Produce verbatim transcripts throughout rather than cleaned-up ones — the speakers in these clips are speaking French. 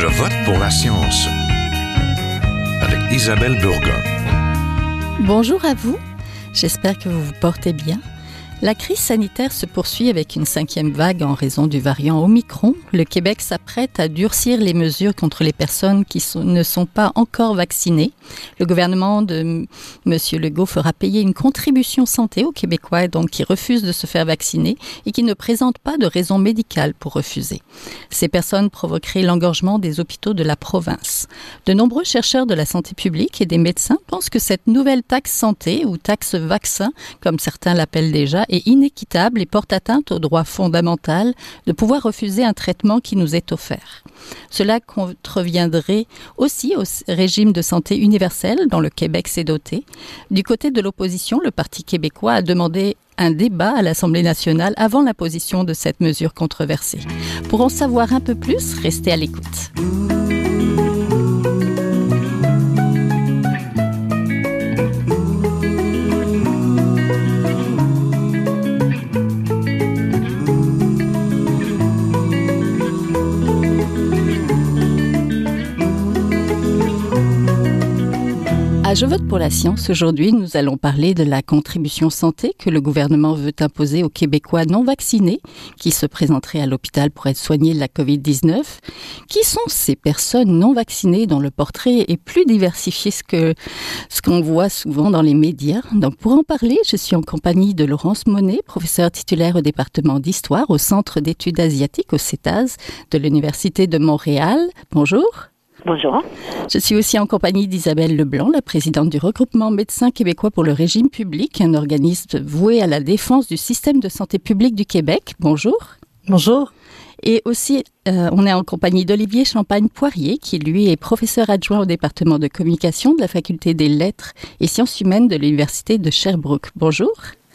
Je vote pour la science avec Isabelle Burgat. Bonjour à vous, j'espère que vous vous portez bien. La crise sanitaire se poursuit avec une cinquième vague en raison du variant Omicron. Le Québec s'apprête à durcir les mesures contre les personnes qui sont, ne sont pas encore vaccinées. Le gouvernement de M. Legault fera payer une contribution santé aux Québécois donc, qui refusent de se faire vacciner et qui ne présentent pas de raison médicale pour refuser. Ces personnes provoqueraient l'engorgement des hôpitaux de la province. De nombreux chercheurs de la santé publique et des médecins pensent que cette nouvelle taxe santé ou taxe vaccin, comme certains l'appellent déjà, est inéquitable et porte atteinte au droit fondamental de pouvoir refuser un traitement qui nous est offert. Cela contreviendrait aussi au régime de santé universel dont le Québec s'est doté. Du côté de l'opposition, le Parti québécois a demandé un débat à l'Assemblée nationale avant l'imposition de cette mesure controversée. Pour en savoir un peu plus, restez à l'écoute. À Je vote pour la science, aujourd'hui, nous allons parler de la contribution santé que le gouvernement veut imposer aux Québécois non vaccinés qui se présenteraient à l'hôpital pour être soignés de la covid dix-neuf. Qui sont ces personnes non vaccinées dont le portrait est plus diversifié que ce qu'on voit souvent dans les médias? Donc, pour en parler, je suis en compagnie de Laurence Monnet, professeure titulaire au département d'histoire au Centre d'études asiatiques au CETAS de l'Université de Montréal. Bonjour. Bonjour. Je suis aussi en compagnie d'Isabelle Leblanc, la présidente du regroupement Médecins québécois pour le régime public, un organisme voué à la défense du système de santé publique du Québec. Bonjour. Bonjour. Et aussi, euh, on est en compagnie d'Olivier Champagne-Poirier, qui lui est professeur adjoint au département de communication de la faculté des lettres et sciences humaines de l'université de Sherbrooke. Bonjour.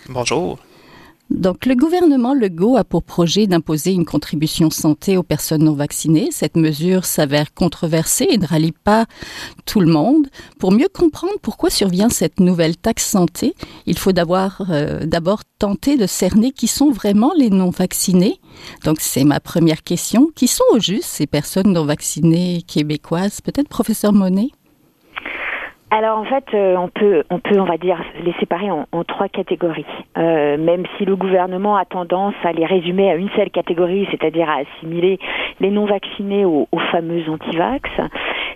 Bonjour. Donc, le gouvernement Legault a pour projet d'imposer une contribution santé aux personnes non vaccinées. Cette mesure s'avère controversée et ne rallie pas tout le monde. Pour mieux comprendre pourquoi survient cette nouvelle taxe santé, il faut d'abord, euh, d'abord tenter de cerner qui sont vraiment les non vaccinés. Donc, c'est ma première question. Qui sont au juste ces personnes non vaccinées québécoises? Peut-être professeur Monnet? Alors en fait, euh, on peut, on peut, on va dire, les séparer en, en trois catégories. Euh, même si le gouvernement a tendance à les résumer à une seule catégorie, c'est-à-dire à assimiler les non-vaccinés aux, aux fameux anti-vax,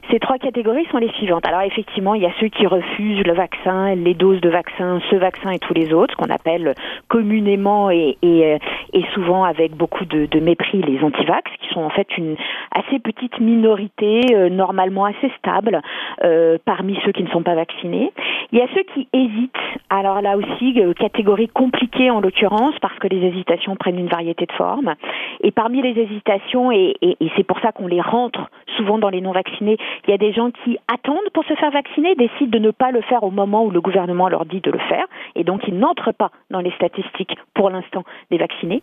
ces trois catégories sont les suivantes. Alors effectivement, il y a ceux qui refusent le vaccin, les doses de vaccin, ce vaccin et tous les autres, qu'on appelle communément et, et, et souvent avec beaucoup de, de mépris les anti-vax, qui sont en fait une assez petite minorité, euh, normalement assez stable, euh, parmi ceux qui ne sont pas vaccinés. Il y a ceux qui hésitent. Alors là aussi, catégorie compliquée en l'occurrence, parce que les hésitations prennent une variété de formes. Et parmi les hésitations, et, et, et c'est pour ça qu'on les rentre souvent dans les non-vaccinés, il y a des gens qui attendent pour se faire vacciner, décident de ne pas le faire au moment où le gouvernement leur dit de le faire, et donc ils n'entrent pas dans les statistiques, pour l'instant, des vaccinés.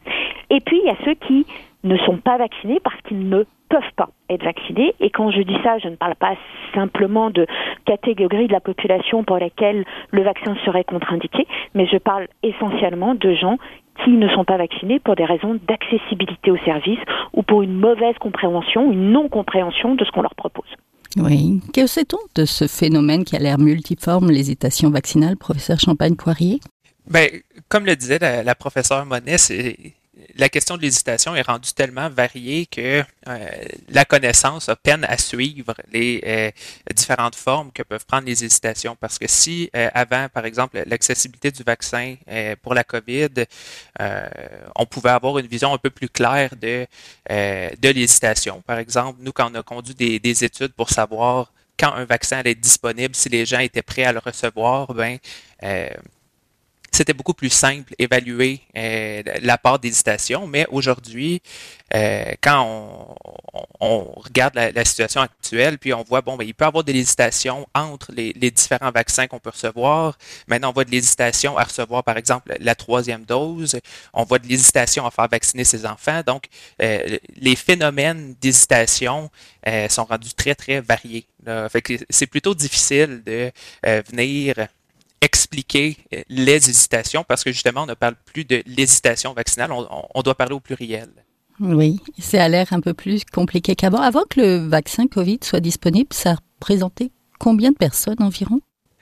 Et puis il y a ceux qui ne sont pas vaccinés parce qu'ils ne peuvent pas être vaccinés. Et quand je dis ça, je ne parle pas simplement de catégorie de la population pour laquelle le vaccin serait contre-indiqué, mais je parle essentiellement de gens qui ne sont pas vaccinés pour des raisons d'accessibilité aux services ou pour une mauvaise compréhension, une non-compréhension de ce qu'on leur propose. Oui. Que sait-on de ce phénomène qui a l'air multiforme, l'hésitation vaccinale, professeur Champagne-Poirier? Bien, comme le disait la, la professeure Monnet, c'est... la question de l'hésitation est rendue tellement variée que euh, la connaissance a peine à suivre les euh, différentes formes que peuvent prendre les hésitations. Parce que si euh, avant, par exemple, l'accessibilité du vaccin euh, pour la COVID, euh, on pouvait avoir une vision un peu plus claire de, euh, de l'hésitation. Par exemple, nous, quand on a conduit des, des études pour savoir quand un vaccin allait être disponible, si les gens étaient prêts à le recevoir, ben euh, c'était beaucoup plus simple évaluer euh, la part d'hésitation, mais aujourd'hui, euh, quand on, on, on regarde la, la situation actuelle, puis on voit, bon, bien, il peut y avoir de l'hésitation entre les, les différents vaccins qu'on peut recevoir. Maintenant, on voit de l'hésitation à recevoir, par exemple, la troisième dose. On voit de l'hésitation à faire vacciner ses enfants. Donc, euh, les phénomènes d'hésitation euh, sont rendus très, très variés. Là. Fait que c'est plutôt difficile de euh, venir expliquer les hésitations, parce que justement, on ne parle plus de l'hésitation vaccinale, on, on doit parler au pluriel. Oui, c'est à l'air un peu plus compliqué qu'avant. Avant que le vaccin Covid soit disponible, ça représentait combien de personnes environ?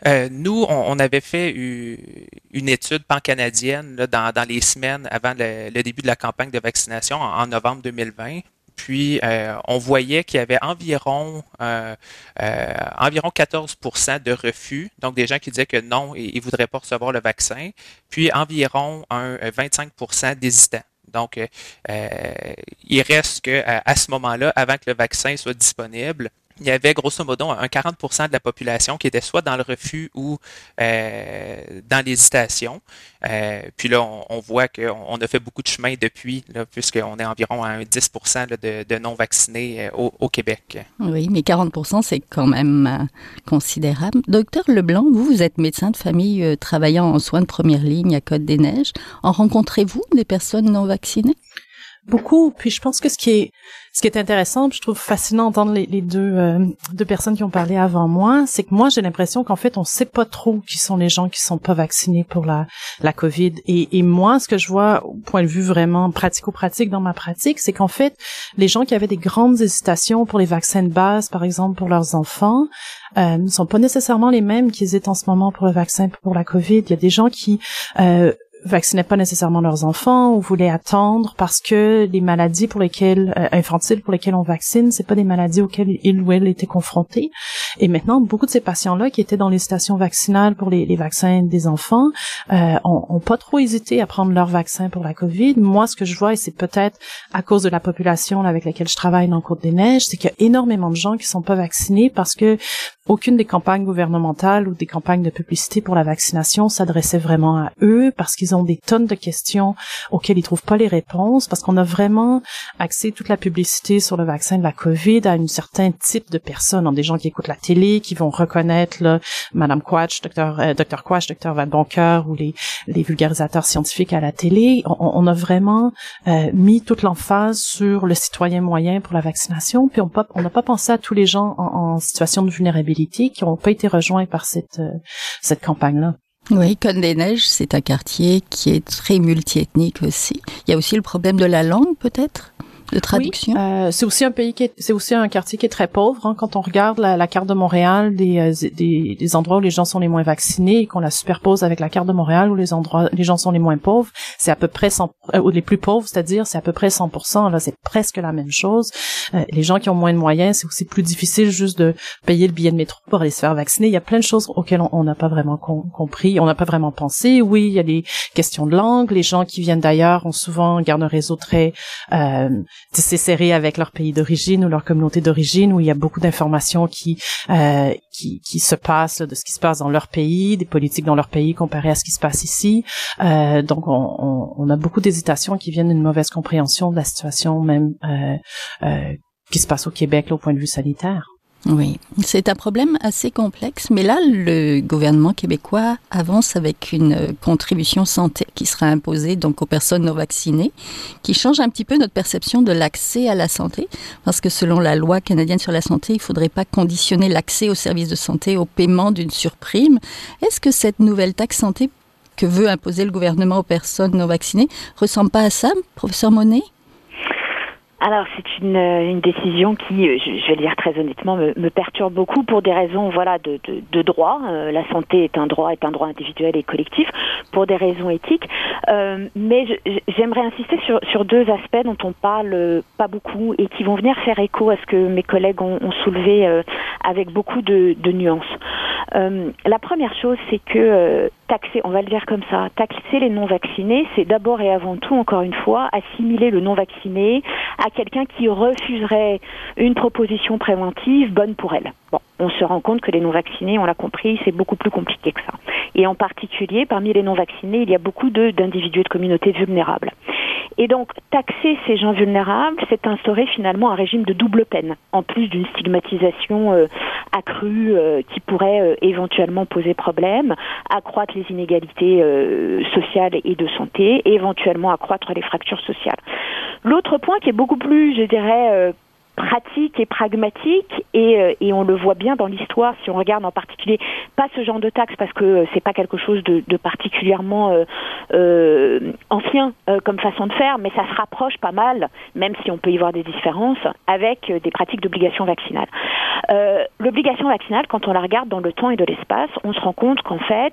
Euh, nous, on, on avait fait une étude pan-canadienne là, dans, dans les semaines avant le, le début de la campagne de vaccination en, en novembre deux mille vingt. Puis, euh, on voyait qu'il y avait environ euh, euh, environ quatorze pour cent de refus, donc des gens qui disaient que non, ils ne voudraient pas recevoir le vaccin, puis environ un vingt-cinq pour cent d'hésitants. Donc, euh, il reste qu'à à ce moment-là, avant que le vaccin soit disponible, il y avait grosso modo un quarante pour cent de la population qui était soit dans le refus ou euh, dans l'hésitation. Euh, puis là, on, on voit qu'on a fait beaucoup de chemin depuis, là, puisqu'on est environ à un dix pour cent là, de, de non-vaccinés au, au Québec. Oui, mais quarante pour cent, c'est quand même euh, considérable. Docteur Leblanc, vous, vous êtes médecin de famille euh, travaillant en soins de première ligne à Côte-des-Neiges. En rencontrez-vous des personnes non-vaccinées? Beaucoup, puis je pense que ce qui est ce qui est intéressant, puis je trouve fascinant d'entendre les, les deux euh, deux personnes qui ont parlé avant moi, c'est que moi j'ai l'impression qu'en fait on sait pas trop qui sont les gens qui sont pas vaccinés pour la la COVID, et et moi ce que je vois au point de vue vraiment pratico-pratique dans ma pratique, c'est qu'en fait les gens qui avaient des grandes hésitations pour les vaccins de base, par exemple pour leurs enfants, euh, ne sont pas nécessairement les mêmes qui hésitent en ce moment pour le vaccin pour la COVID. Il y a des gens qui euh, vaccinaient pas nécessairement leurs enfants ou voulaient attendre parce que les maladies pour lesquelles euh, infantiles pour lesquelles on vaccine, c'est pas des maladies auxquelles ils ou elles étaient confrontés. Et maintenant, beaucoup de ces patients-là qui étaient dans les stations vaccinales pour les, les vaccins des enfants euh, ont, ont pas trop hésité à prendre leur vaccin pour la COVID. Moi, ce que je vois, et c'est peut-être à cause de la population là, avec laquelle je travaille dans Côte-des-Neiges, c'est qu'il y a énormément de gens qui sont pas vaccinés parce que aucune des campagnes gouvernementales ou des campagnes de publicité pour la vaccination s'adressait vraiment à eux, parce qu'ils ont des tonnes de questions auxquelles ils trouvent pas les réponses, parce qu'on a vraiment axé toute la publicité sur le vaccin de la COVID à un certain type de personnes, donc des gens qui écoutent la télé, qui vont reconnaître là, Madame Quach, Docteur euh, Docteur Quach, Docteur Valboncoeur ou les les vulgarisateurs scientifiques à la télé. On, on a vraiment euh, mis toute l'emphase sur le citoyen moyen pour la vaccination, puis on pas on n'a pas pensé à tous les gens en, en situation de vulnérabilité qui n'ont pas été rejoints par cette, euh, cette campagne-là. Oui, Côte-des-Neiges, c'est un quartier qui est très multiethnique aussi. Il y a aussi le problème de la langue, peut-être, de traduction. Oui, euh, c'est aussi un pays qui est, c'est aussi un quartier qui est très pauvre. Hein. Quand on regarde la, la carte de Montréal, des, des, des endroits où les gens sont les moins vaccinés, et qu'on la superpose avec la carte de Montréal où les endroits, les gens sont les moins pauvres, c'est à peu près cent, euh, ou les plus pauvres, c'est-à-dire c'est à peu près cent pour cent. Là, c'est presque la même chose. Euh, les gens qui ont moins de moyens, c'est aussi plus difficile juste de payer le billet de métro pour aller se faire vacciner. Il y a plein de choses auxquelles on n'a pas vraiment com- compris, on n'a pas vraiment pensé. Oui, il y a les questions de langue. Les gens qui viennent d'ailleurs ont souvent gardent un réseau très euh, c'est serré avec leur pays d'origine ou leur communauté d'origine, où il y a beaucoup d'informations qui euh, qui, qui se passent là, de ce qui se passe dans leur pays, des politiques dans leur pays comparées à ce qui se passe ici. Euh, donc, on, on, on a beaucoup d'hésitations qui viennent d'une mauvaise compréhension de la situation même euh, euh, qui se passe au Québec là, au point de vue sanitaire. Oui, c'est un problème assez complexe, mais là, le gouvernement québécois avance avec une contribution santé qui sera imposée donc aux personnes non vaccinées, qui change un petit peu notre perception de l'accès à la santé, parce que selon la loi canadienne sur la santé, il ne faudrait pas conditionner l'accès aux services de santé au paiement d'une surprime. Est-ce que cette nouvelle taxe santé que veut imposer le gouvernement aux personnes non vaccinées ressemble pas à ça, professeur Monnet? Alors, c'est une, une décision qui, je, je vais le dire très honnêtement, me, me perturbe beaucoup pour des raisons, voilà, de, de, de droit. Euh, la santé est un droit, est un droit individuel et collectif, pour des raisons éthiques. Euh, mais je, j'aimerais insister sur, sur deux aspects dont on parle pas beaucoup et qui vont venir faire écho à ce que mes collègues ont, ont soulevé euh, avec beaucoup de, de nuances. Euh, la première chose, c'est que euh, taxer, on va le dire comme ça, taxer les non-vaccinés, c'est d'abord et avant tout, encore une fois, assimiler le non-vacciné à quelqu'un qui refuserait une proposition préventive bonne pour elle. Bon, on se rend compte que les non-vaccinés, on l'a compris, c'est beaucoup plus compliqué que ça. Et en particulier, parmi les non-vaccinés, il y a beaucoup de, d'individus et de communautés vulnérables. Et donc, taxer ces gens vulnérables, c'est instaurer finalement un régime de double peine, en plus d'une stigmatisation euh, accrue euh, qui pourrait euh, éventuellement poser problème, accroître les inégalités euh, sociales et de santé, et éventuellement accroître les fractures sociales. L'autre point qui est beaucoup plus, je dirais, euh, pratique et pragmatique, et, euh, et on le voit bien dans l'histoire, si on regarde en particulier pas ce genre de taxe parce que c'est pas quelque chose de, de particulièrement euh, euh, ancien euh, comme façon de faire, mais ça se rapproche pas mal, même si on peut y voir des différences, avec euh, des pratiques d'obligation vaccinale. Euh, l'obligation vaccinale, quand on la regarde dans le temps et de l'espace, on se rend compte qu'en fait,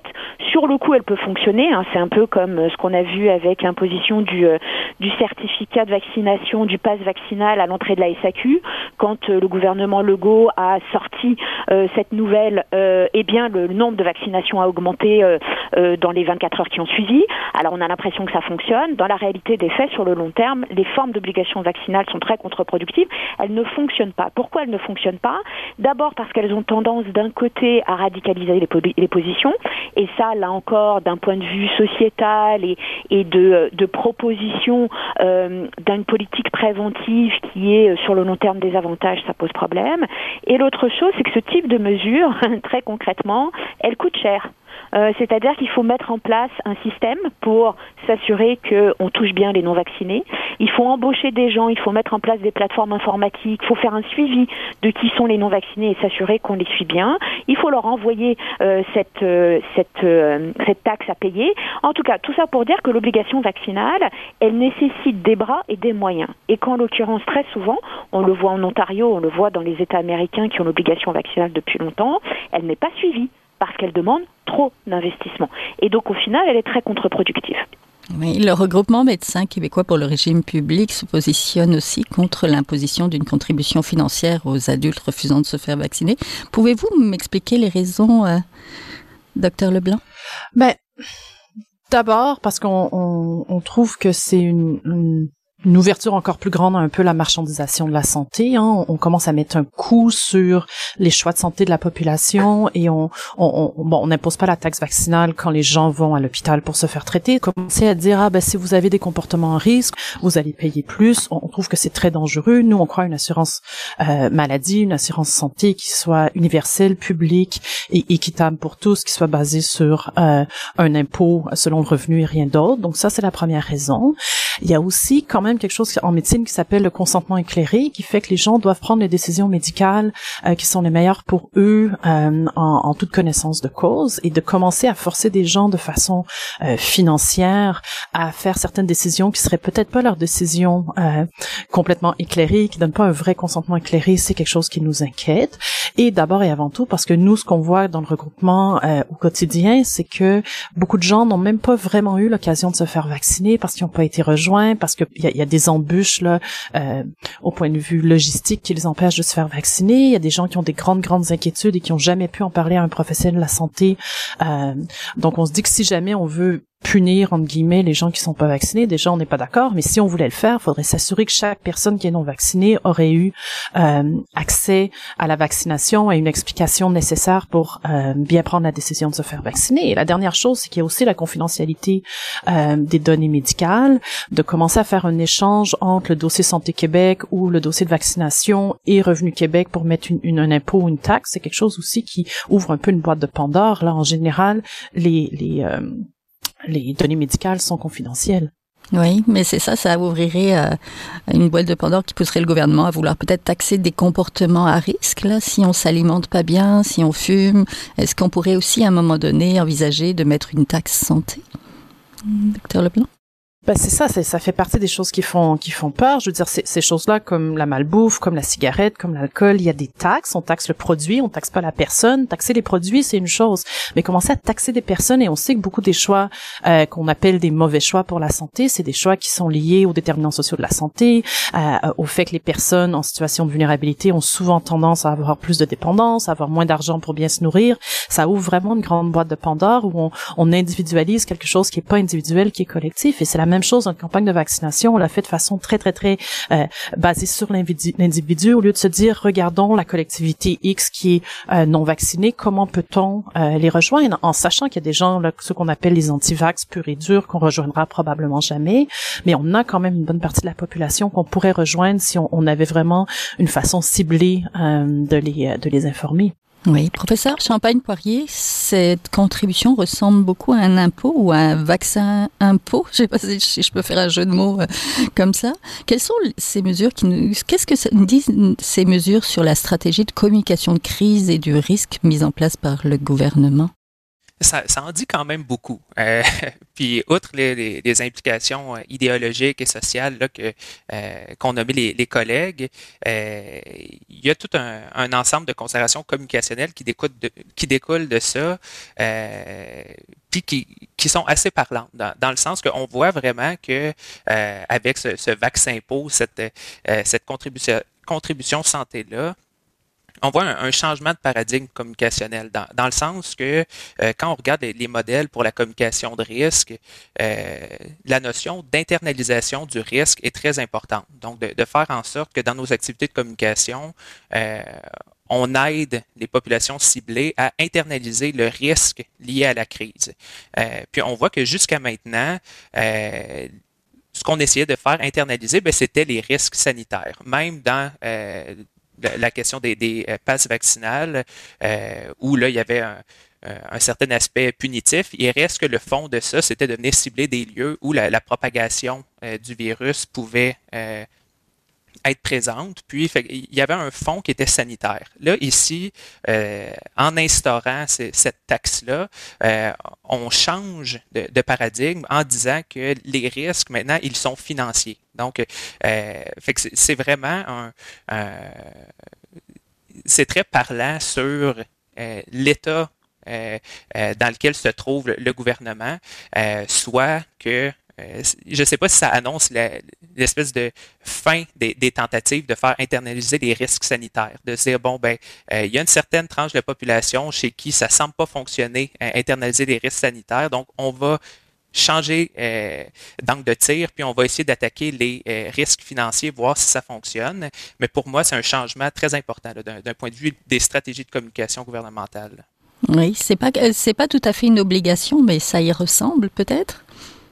sur le coup, elle peut fonctionner. Hein, c'est un peu comme ce qu'on a vu avec l'imposition du, euh, du certificat de vaccination, du pass vaccinal à l'entrée de la S A Q. Quand euh, le gouvernement Legault a sorti euh, cette nouvelle, euh, eh bien, le nombre de vaccinations a augmenté euh, euh, dans les vingt-quatre heures qui ont suivi. Alors, on a l'impression que ça fonctionne. Dans la réalité des faits, sur le long terme, les formes d'obligation vaccinale sont très contre-productives. Elles ne fonctionnent pas. Pourquoi elles ne fonctionnent pas ? D'abord parce qu'elles ont tendance, d'un côté, à radicaliser les, po- les positions. Et ça, là encore, d'un point de vue sociétal et, et de, de proposition euh, d'une politique préventive qui est, sur le long terme, désavantage, ça pose problème. Et l'autre chose, c'est que ce type de mesure, très concrètement, elle coûte cher. Euh, c'est-à-dire qu'il faut mettre en place un système pour s'assurer qu'on touche bien les non-vaccinés. Il faut embaucher des gens, il faut mettre en place des plateformes informatiques, il faut faire un suivi de qui sont les non-vaccinés et s'assurer qu'on les suit bien. Il faut leur envoyer euh, cette, euh, cette, euh, cette taxe à payer. En tout cas, tout ça pour dire que l'obligation vaccinale, elle nécessite des bras et des moyens. Et qu'en l'occurrence, très souvent, on le voit en Ontario, on le voit dans les États américains qui ont l'obligation vaccinale depuis longtemps, elle n'est pas suivie parce qu'elle demande trop d'investissement. Et donc, au final, elle est très contre-productive. Oui, le regroupement Médecins québécois pour le régime public se positionne aussi contre l'imposition d'une contribution financière aux adultes refusant de se faire vacciner. Pouvez-vous m'expliquer les raisons, euh, Docteur Leblanc? Ben, d'abord, parce qu'on on, on trouve que c'est une... une... une ouverture encore plus grande à un peu la marchandisation de la santé. Hein. On commence à mettre un coup sur les choix de santé de la population et on, on, on bon, on n'impose pas la taxe vaccinale quand les gens vont à l'hôpital pour se faire traiter. Commencer à dire ah ben si vous avez des comportements en risque, vous allez payer plus. On, on trouve que c'est très dangereux. Nous on croit à une assurance euh, maladie, une assurance santé qui soit universelle, publique et équitable pour tous, qui soit basée sur euh, un impôt selon le revenu et rien d'autre. Donc ça c'est la première raison. Il y a aussi quand même quelque chose en médecine qui s'appelle le consentement éclairé, qui fait que les gens doivent prendre les décisions médicales euh, qui sont les meilleures pour eux euh, en, en toute connaissance de cause, et de commencer à forcer des gens de façon euh, financière à faire certaines décisions qui seraient peut-être pas leurs décisions euh, complètement éclairées, qui donnent pas un vrai consentement éclairé, c'est quelque chose qui nous inquiète. Et d'abord et avant tout parce que nous, ce qu'on voit dans le regroupement euh, au quotidien, c'est que beaucoup de gens n'ont même pas vraiment eu l'occasion de se faire vacciner parce qu'ils n'ont pas été rejoints, parce qu'il y a Il y a des embûches là euh, au point de vue logistique qui les empêchent de se faire vacciner. Il y a des gens qui ont des grandes, grandes inquiétudes et qui n'ont jamais pu en parler à un professionnel de la santé. Euh, donc, on se dit que si jamais on veut punir, entre guillemets, les gens qui sont pas vaccinés, déjà, on n'est pas d'accord, mais si on voulait le faire, il faudrait s'assurer que chaque personne qui est non vaccinée aurait eu euh, accès à la vaccination et une explication nécessaire pour euh, bien prendre la décision de se faire vacciner. Et la dernière chose, c'est qu'il y a aussi la confidentialité euh, des données médicales, de commencer à faire un échange entre le dossier Santé Québec ou le dossier de vaccination et Revenu Québec pour mettre une, une, un impôt ou une taxe. C'est quelque chose aussi qui ouvre un peu une boîte de Pandore. Là, en général, les, les, euh, les données médicales sont confidentielles. Oui, mais c'est ça, ça ouvrirait euh, une boîte de Pandore qui pousserait le gouvernement à vouloir peut-être taxer des comportements à risque, là, si on s'alimente pas bien, si on fume. Est-ce qu'on pourrait aussi, à un moment donné, envisager de mettre une taxe santé? Docteur Leblanc? Ben c'est ça, c'est, ça fait partie des choses qui font qui font peur. Je veux dire, ces, ces choses-là, comme la malbouffe, comme la cigarette, comme l'alcool, il y a des taxes. On taxe le produit, on taxe pas la personne. Taxer les produits, c'est une chose, mais commencer à taxer des personnes, et on sait que beaucoup des choix euh, qu'on appelle des mauvais choix pour la santé, c'est des choix qui sont liés aux déterminants sociaux de la santé, euh, au fait que les personnes en situation de vulnérabilité ont souvent tendance à avoir plus de dépendance, à avoir moins d'argent pour bien se nourrir. Ça ouvre vraiment une grande boîte de Pandore où on, on individualise quelque chose qui est pas individuel, qui est collectif, et c'est la même chose dans une campagne de vaccination. On l'a fait de façon très, très, très euh, basée sur l'individu, l'individu, au lieu de se dire, regardons la collectivité X qui est euh, non vaccinée, comment peut-on euh, les rejoindre, en sachant qu'il y a des gens, là, ceux qu'on appelle les anti-vax purs et durs, qu'on rejoindra probablement jamais, mais on a quand même une bonne partie de la population qu'on pourrait rejoindre si on, on avait vraiment une façon ciblée euh, de les, de les informer. Oui, professeur Champagne-Poirier, cette contribution ressemble beaucoup à un impôt ou à un vaccin impôt. Je ne sais pas si je peux faire un jeu de mots comme ça. Quelles sont ces mesures qui nous, qu'est-ce que ça nous disent ces mesures sur la stratégie de communication de crise et du risque mise en place par le gouvernement? Ça, ça en dit quand même beaucoup. Euh, puis, outre les, les, les implications idéologiques et sociales là, que, euh, qu'ont nommé les, les collègues, euh, il y a tout un, un ensemble de considérations communicationnelles qui découlent de, qui découlent de ça, euh, puis qui, qui sont assez parlantes, dans, dans le sens qu'on voit vraiment que euh, avec ce, ce vaccin-pot, cette, euh, cette contribution, contribution santé-là, on voit un, un changement de paradigme communicationnel dans, dans le sens que euh, quand on regarde les, les modèles pour la communication de risque, euh, la notion d'internalisation du risque est très importante. Donc, de, de faire en sorte que dans nos activités de communication, euh, on aide les populations ciblées à internaliser le risque lié à la crise. Euh, puis, on voit que jusqu'à maintenant, euh, ce qu'on essayait de faire internaliser, bien, c'était les risques sanitaires, même dans euh, la question des, des passes vaccinales, euh, où là, il y avait un, un certain aspect punitif. Il reste que le fond de ça, c'était de venir cibler des lieux où la, la propagation euh, du virus pouvait euh, être présente. Puis, fait, il y avait un fond qui était sanitaire. Là, ici, euh, en instaurant c- cette taxe-là, euh, on change de, de paradigme en disant que les risques, maintenant, ils sont financiers. Donc, euh, fait que c'est, c'est vraiment un... Euh, c'est très parlant sur euh, l'état euh, euh, dans lequel se trouve le, le gouvernement, euh, soit que... Je ne sais pas si ça annonce la, l'espèce de fin des, des tentatives de faire internaliser les risques sanitaires, de se dire, bon, ben, euh, il y a une certaine tranche de la population chez qui ça ne semble pas fonctionner, euh, internaliser les risques sanitaires, donc on va changer euh, d'angle de tir, puis on va essayer d'attaquer les euh, risques financiers, voir si ça fonctionne. Mais pour moi, c'est un changement très important là, d'un, d'un point de vue des stratégies de communication gouvernementale. Oui, c'est pas, c'est pas tout à fait une obligation, mais ça y ressemble peut-être?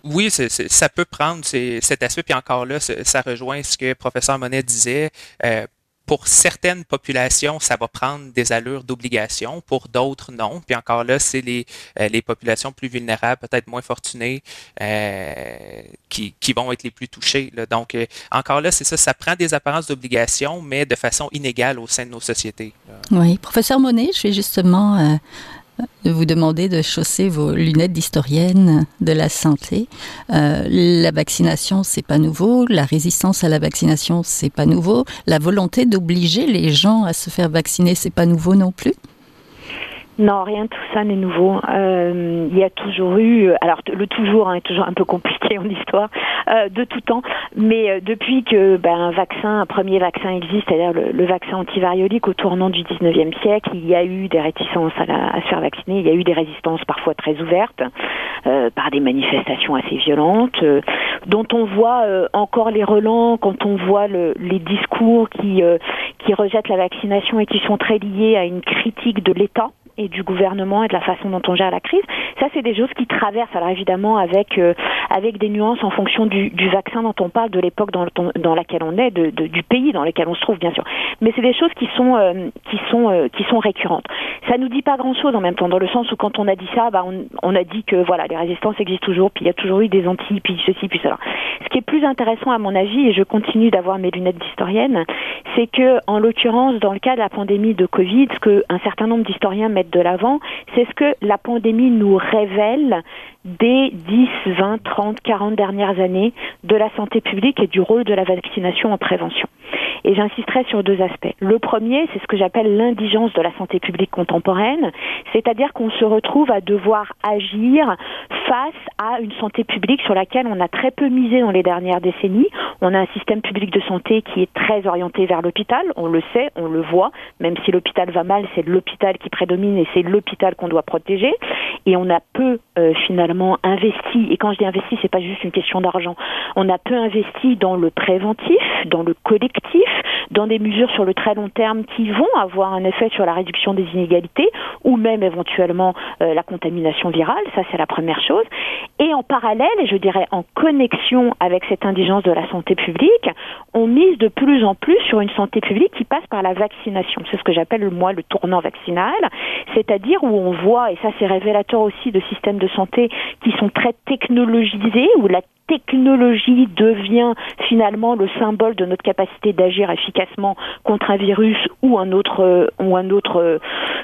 Oui, c'est, c'est, ça peut prendre c'est, cet aspect, puis encore là, ça rejoint ce que professeur Monnet disait. Euh, pour certaines populations, ça va prendre des allures d'obligation, pour d'autres, non. Puis encore là, c'est les, les populations plus vulnérables, peut-être moins fortunées, euh, qui, qui vont être les plus touchées là. Donc, euh, encore là, c'est ça, ça prend des apparences d'obligation, mais de façon inégale au sein de nos sociétés. Oui, professeur Monnet, je vais justement... Euh vous demandez de chausser vos lunettes d'historienne de la santé. Euh, la vaccination, c'est pas nouveau. La résistance à la vaccination, c'est pas nouveau. La volonté d'obliger les gens à se faire vacciner, c'est pas nouveau non plus? Non, rien de tout ça n'est nouveau. Euh, il y a toujours eu, alors le toujours hein, est toujours un peu compliqué en histoire, euh, de tout temps, mais euh, depuis que ben, un vaccin, un premier vaccin existe, c'est-à-dire le, le vaccin antivariolique au tournant du dix-neuvième siècle, il y a eu des réticences à, la, à se faire vacciner, il y a eu des résistances parfois très ouvertes, euh, par des manifestations assez violentes, euh, dont on voit euh, encore les relents quand on voit le, les discours qui, euh, qui rejettent la vaccination et qui sont très liés à une critique de l'État et du gouvernement et de la façon dont on gère la crise. Ça, c'est des choses qui traversent, alors évidemment avec euh, avec des nuances en fonction du, du vaccin dont on parle, de l'époque dans, dans laquelle on est, de, de, du pays dans lequel on se trouve, bien sûr. Mais c'est des choses qui sont euh, qui sont euh, qui sont récurrentes. Ça nous dit pas grand-chose en même temps, dans le sens où quand on a dit ça, bah on, on a dit que voilà, les résistances existent toujours, puis il y a toujours eu des anti, puis ceci, puis cela. Ce qui est plus intéressant à mon avis, et je continue d'avoir mes lunettes d'historienne, c'est que en l'occurrence, dans le cas de la pandémie de Covid, ce que un certain nombre d'historiens mettent de l'avant, c'est ce que la pandémie nous révèle des dix, vingt, trente, quarante dernières années de la santé publique et du rôle de la vaccination en prévention. Et j'insisterai sur deux aspects. Le premier, c'est ce que j'appelle l'indigence de la santé publique contemporaine, c'est-à-dire qu'on se retrouve à devoir agir face à une santé publique sur laquelle on a très peu misé dans les dernières décennies. On a un système public de santé qui est très orienté vers l'hôpital, on le sait, on le voit, même si l'hôpital va mal, c'est l'hôpital qui prédomine et c'est l'hôpital qu'on doit protéger. Et on a peu euh, finalement investi, et quand je dis investi, c'est pas juste une question d'argent, on a peu investi dans le préventif, dans le collectif, dans des mesures sur le très long terme qui vont avoir un effet sur la réduction des inégalités ou même éventuellement euh, la contamination virale. Ça, c'est la première chose. Et en parallèle, et je dirais en connexion avec cette indigence de la santé publique, on mise de plus en plus sur une santé publique qui passe par la vaccination. C'est ce que j'appelle, moi, le tournant vaccinal, c'est-à-dire où on voit, et ça c'est révélateur aussi de systèmes de santé qui sont très technologisés, où la technologie devient finalement le symbole de notre capacité d'agir efficacement contre un virus ou un autre ou un autre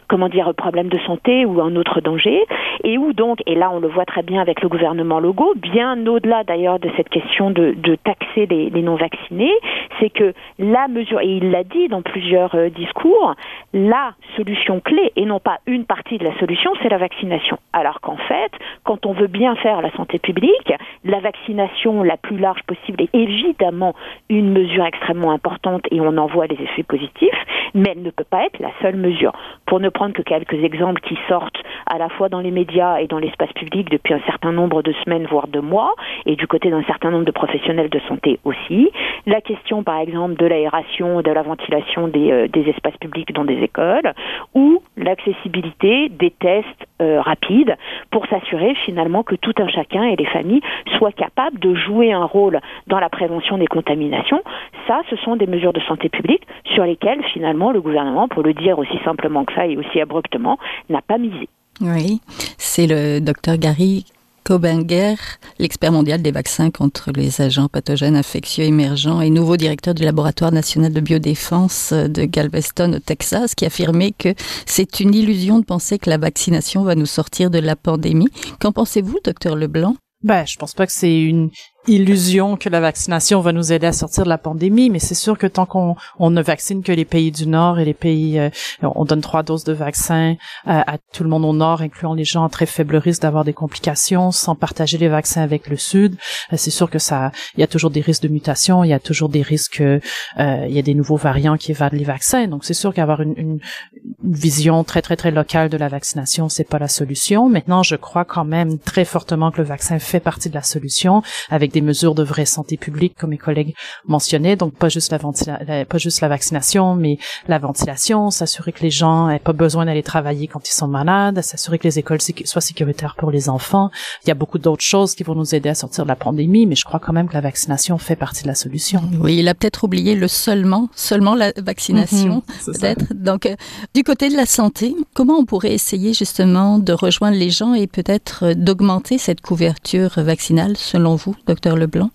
comment dire problème de santé ou un autre danger, et où donc, et là on le voit très bien avec le gouvernement Legault, bien au-delà d'ailleurs de cette question de, de taxer les, les non-vaccinés, c'est que la mesure, et il l'a dit dans plusieurs discours, la solution clé et non pas une partie de la solution, c'est la vaccination. Alors qu'en fait, quand on veut bien faire la santé publique, la vaccination la plus large possible est évidemment une mesure extrêmement importante et on en voit les effets positifs, mais elle ne peut pas être la seule mesure. Pour ne prendre que quelques exemples qui sortent à la fois dans les médias et dans l'espace public depuis un certain nombre de semaines, voire de mois, et du côté d'un certain nombre de professionnels de santé aussi, la question par exemple de l'aération, de la ventilation des, euh, des espaces publics dans des écoles, ou l'accessibilité des tests euh, rapides pour s'assurer finalement que tout un chacun et les familles soient capables de jouer un rôle dans la prévention des contaminations. Ça, ce sont des mesures de santé publique sur lesquelles, finalement, le gouvernement, pour le dire aussi simplement que ça et aussi abruptement, n'a pas misé. Oui, c'est le docteur Gary Kobinger, l'expert mondial des vaccins contre les agents pathogènes infectieux émergents et nouveau directeur du laboratoire national de biodéfense de Galveston au Texas, qui affirmait que c'est une illusion de penser que la vaccination va nous sortir de la pandémie. Qu'en pensez-vous, docteur Leblanc? Ben, je pense pas que c'est une illusion que la vaccination va nous aider à sortir de la pandémie, mais c'est sûr que tant qu'on on ne vaccine que les pays du Nord et les pays, euh, on donne trois doses de vaccin euh, à tout le monde au Nord, incluant les gens à très faible risque d'avoir des complications, sans partager les vaccins avec le Sud, euh, c'est sûr que ça, il y a toujours des risques de mutation, il y a toujours des risques, euh, il y a des nouveaux variants qui évadent les vaccins, donc c'est sûr qu'avoir une, une, une vision très très très locale de la vaccination, c'est pas la solution. Maintenant, je crois quand même très fortement que le vaccin fait partie de la solution, avec des mesures de vraie santé publique, comme mes collègues mentionnaient, donc pas juste la, ventila- la pas juste la vaccination, mais la ventilation, s'assurer que les gens n'aient pas besoin d'aller travailler quand ils sont malades, s'assurer que les écoles sécu- soient sécuritaires pour les enfants. Il y a beaucoup d'autres choses qui vont nous aider à sortir de la pandémie, mais je crois quand même que la vaccination fait partie de la solution. Oui, il a peut-être oublié le seulement, seulement la vaccination, mmh, peut-être. Ça. Donc, euh, du côté de la santé, comment on pourrait essayer justement de rejoindre les gens et peut-être euh, d'augmenter cette couverture vaccinale, selon vous, docteur Leblanc?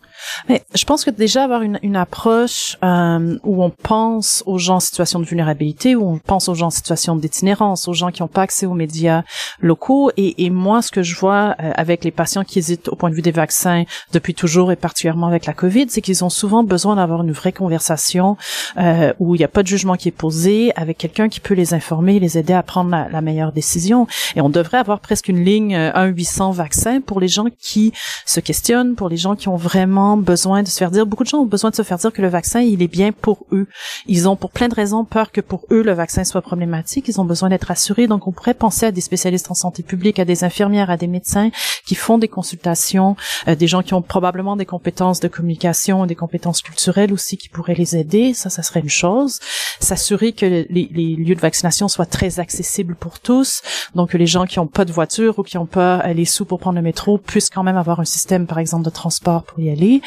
Mais je pense que déjà avoir une, une approche euh, où on pense aux gens en situation de vulnérabilité, où on pense aux gens en situation d'itinérance, aux gens qui n'ont pas accès aux médias locaux. Et, et moi, ce que je vois euh, avec les patients qui hésitent au point de vue des vaccins depuis toujours et particulièrement avec la COVID, c'est qu'ils ont souvent besoin d'avoir une vraie conversation euh, où il n'y a pas de jugement qui est posé, avec quelqu'un qui peut les informer, les aider à prendre la, la meilleure décision. Et on devrait avoir presque une ligne euh, un huit cents vaccins pour les gens qui se questionnent, pour les gens qui ont vraiment besoin de se faire dire, beaucoup de gens ont besoin de se faire dire que le vaccin, il est bien pour eux. Ils ont pour plein de raisons peur que pour eux, le vaccin soit problématique. Ils ont besoin d'être assurés. Donc, on pourrait penser à des spécialistes en santé publique, à des infirmières, à des médecins qui font des consultations, euh, des gens qui ont probablement des compétences de communication, des compétences culturelles aussi qui pourraient les aider. Ça, ça serait une chose. S'assurer que les, les lieux de vaccination soient très accessibles pour tous. Donc, que les gens qui n'ont pas de voiture ou qui n'ont pas euh, les sous pour prendre le métro puissent quand même avoir un système, par exemple, de transport pour y aller.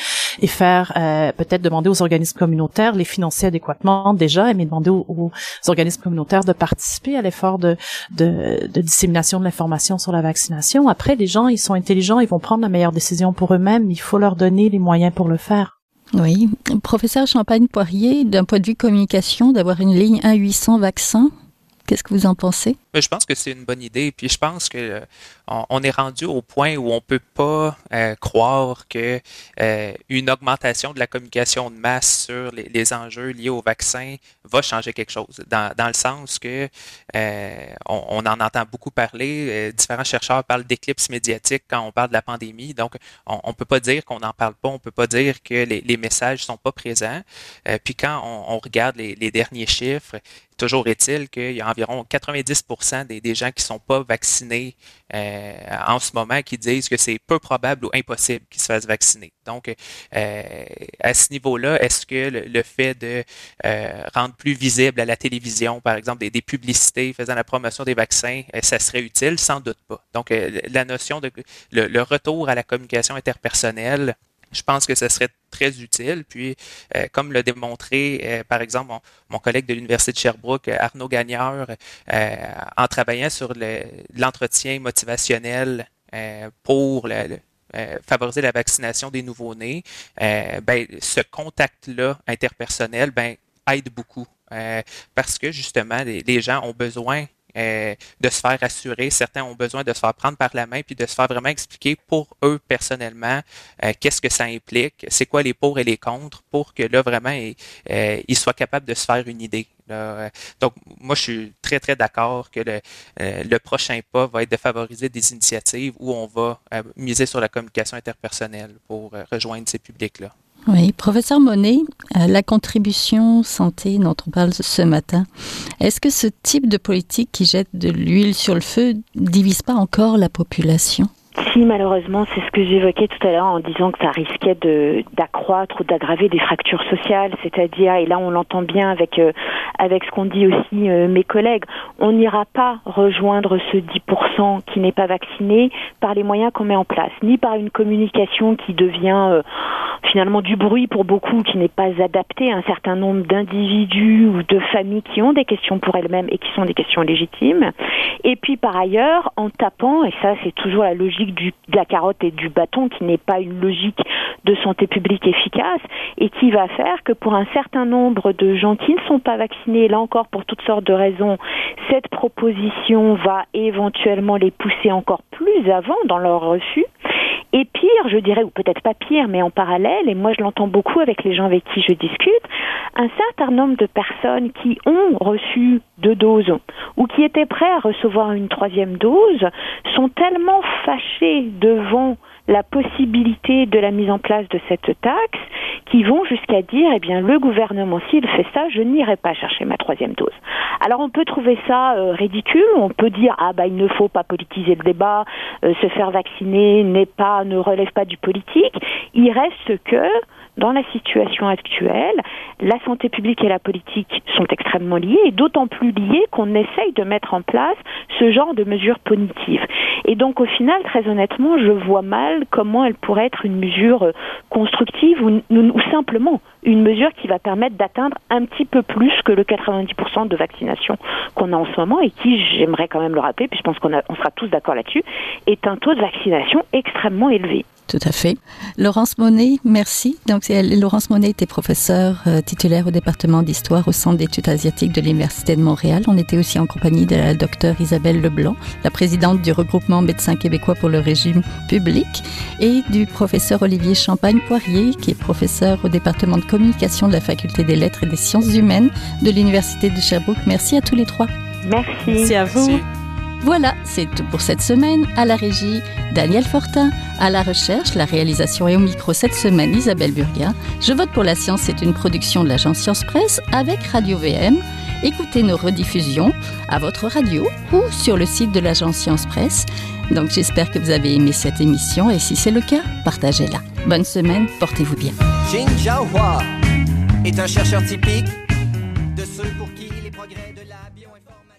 Et faire euh, peut-être demander aux organismes communautaires, les financer adéquatement déjà, mais demander aux, aux organismes communautaires de participer à l'effort de, de, de dissémination de l'information sur la vaccination. Après, les gens, ils sont intelligents, ils vont prendre la meilleure décision pour eux-mêmes, il faut leur donner les moyens pour le faire. Oui. Professeur Champagne-Poirier, d'un point de vue communication, d'avoir une ligne un huit cents vaccins, qu'est-ce que vous en pensez? Je pense que c'est une bonne idée, puis je pense que euh, on, on est rendu au point où on peut pas euh, croire que euh, une augmentation de la communication de masse sur les, les enjeux liés au vaccin va changer quelque chose. Dans, dans le sens que euh, on, on en entend beaucoup parler, euh, différents chercheurs parlent d'éclipse médiatique quand on parle de la pandémie, donc on, on peut pas dire qu'on n'en parle pas, on peut pas dire que les, les messages sont pas présents. Euh, puis quand on, on regarde les, les derniers chiffres, Toujours est-il qu'il y a environ quatre-vingt-dix pour cent des, des gens qui ne sont pas vaccinés euh, en ce moment qui disent que c'est peu probable ou impossible qu'ils se fassent vacciner. Donc, euh, à ce niveau-là, est-ce que le, le fait de euh, rendre plus visible à la télévision, par exemple, des, des publicités faisant la promotion des vaccins, euh, ça serait utile? Sans doute pas. Donc, euh, la notion de le, le retour à la communication interpersonnelle, je pense que ce serait très utile. Puis, euh, comme l'a démontré, euh, par exemple, mon, mon collègue de l'Université de Sherbrooke, Arnaud Gagneur, euh, en travaillant sur le, l'entretien motivationnel euh, pour le, le, euh, favoriser la vaccination des nouveau-nés, euh, ben, ce contact-là interpersonnel ben, aide beaucoup euh, parce que, justement, les, les gens ont besoin Euh, de se faire assurer. Certains ont besoin de se faire prendre par la main puis de se faire vraiment expliquer pour eux personnellement euh, qu'est-ce que ça implique, c'est quoi les pour et les contre pour que là vraiment euh, ils soient capables de se faire une idée. Là. Donc moi je suis très très d'accord que le, euh, le prochain pas va être de favoriser des initiatives où on va euh, miser sur la communication interpersonnelle pour euh, rejoindre ces publics-là. Oui, professeur Monnet, euh, la contribution santé dont on parle ce matin, est-ce que ce type de politique qui jette de l'huile sur le feu divise pas encore la population? Si, malheureusement, c'est ce que j'évoquais tout à l'heure en disant que ça risquait de d'accroître ou d'aggraver des fractures sociales, c'est-à-dire, et là on l'entend bien avec euh, avec ce qu'on dit aussi euh, mes collègues, on n'ira pas rejoindre ce dix pour cent qui n'est pas vacciné par les moyens qu'on met en place, ni par une communication qui devient euh, finalement du bruit pour beaucoup, qui n'est pas adaptée à un certain nombre d'individus ou de familles qui ont des questions pour elles-mêmes et qui sont des questions légitimes, et puis par ailleurs, en tapant, et ça c'est toujours la logique Du, de la carotte et du bâton, qui n'est pas une logique de santé publique efficace et qui va faire que pour un certain nombre de gens qui ne sont pas vaccinés, là encore pour toutes sortes de raisons, cette proposition va éventuellement les pousser encore plus avant dans leur refus. Et pire, je dirais, ou peut-être pas pire, mais en parallèle, et moi je l'entends beaucoup avec les gens avec qui je discute, un certain nombre de personnes qui ont reçu deux doses ou qui étaient prêts à recevoir une troisième dose sont tellement fâchés devant la possibilité de la mise en place de cette taxe qui vont jusqu'à dire, eh bien, le gouvernement, s'il fait ça, je n'irai pas chercher ma troisième dose. Alors, on peut trouver ça euh, ridicule, on peut dire, ah bah, il ne faut pas politiser le débat, euh, se faire vacciner n'est pas, ne relève pas du politique. Il reste que, dans la situation actuelle, la santé publique et la politique sont extrêmement liées, et d'autant plus liées qu'on essaye de mettre en place ce genre de mesures punitives. Et donc, au final, très honnêtement, je vois mal comment elle pourrait être une mesure constructive ou, ou simplement une mesure qui va permettre d'atteindre un petit peu plus que le quatre-vingt-dix pour cent de vaccination qu'on a en ce moment et qui, j'aimerais quand même le rappeler, puis je pense qu'on a, on sera tous d'accord là-dessus, est un taux de vaccination extrêmement élevé. Tout à fait. Laurence Monnet, merci. Donc, Laurence Monnet était professeure euh, titulaire au département d'histoire au Centre d'études asiatiques de l'Université de Montréal. On était aussi en compagnie de la docteure Isabelle Leblanc, la présidente du regroupement Médecins québécois pour le régime public, et du professeur Olivier Champagne-Poirier, qui est professeur au département de communication de la Faculté des lettres et des sciences humaines de l'Université de Sherbrooke. Merci à tous les trois. Merci. Merci à vous. Merci. Voilà, c'est tout pour cette semaine. À la régie, Daniel Fortin. À la recherche, la réalisation et au micro cette semaine, Isabelle Burgat. Je vote pour la science, c'est une production de l'agence Science Presse avec Radio V M. Écoutez nos rediffusions à votre radio ou sur le site de l'agence Science Presse. Donc j'espère que vous avez aimé cette émission et si c'est le cas, partagez-la. Bonne semaine, portez-vous bien. Jing Jiahua est un chercheur typique de ceux pour qui les progrès de la bioinformatique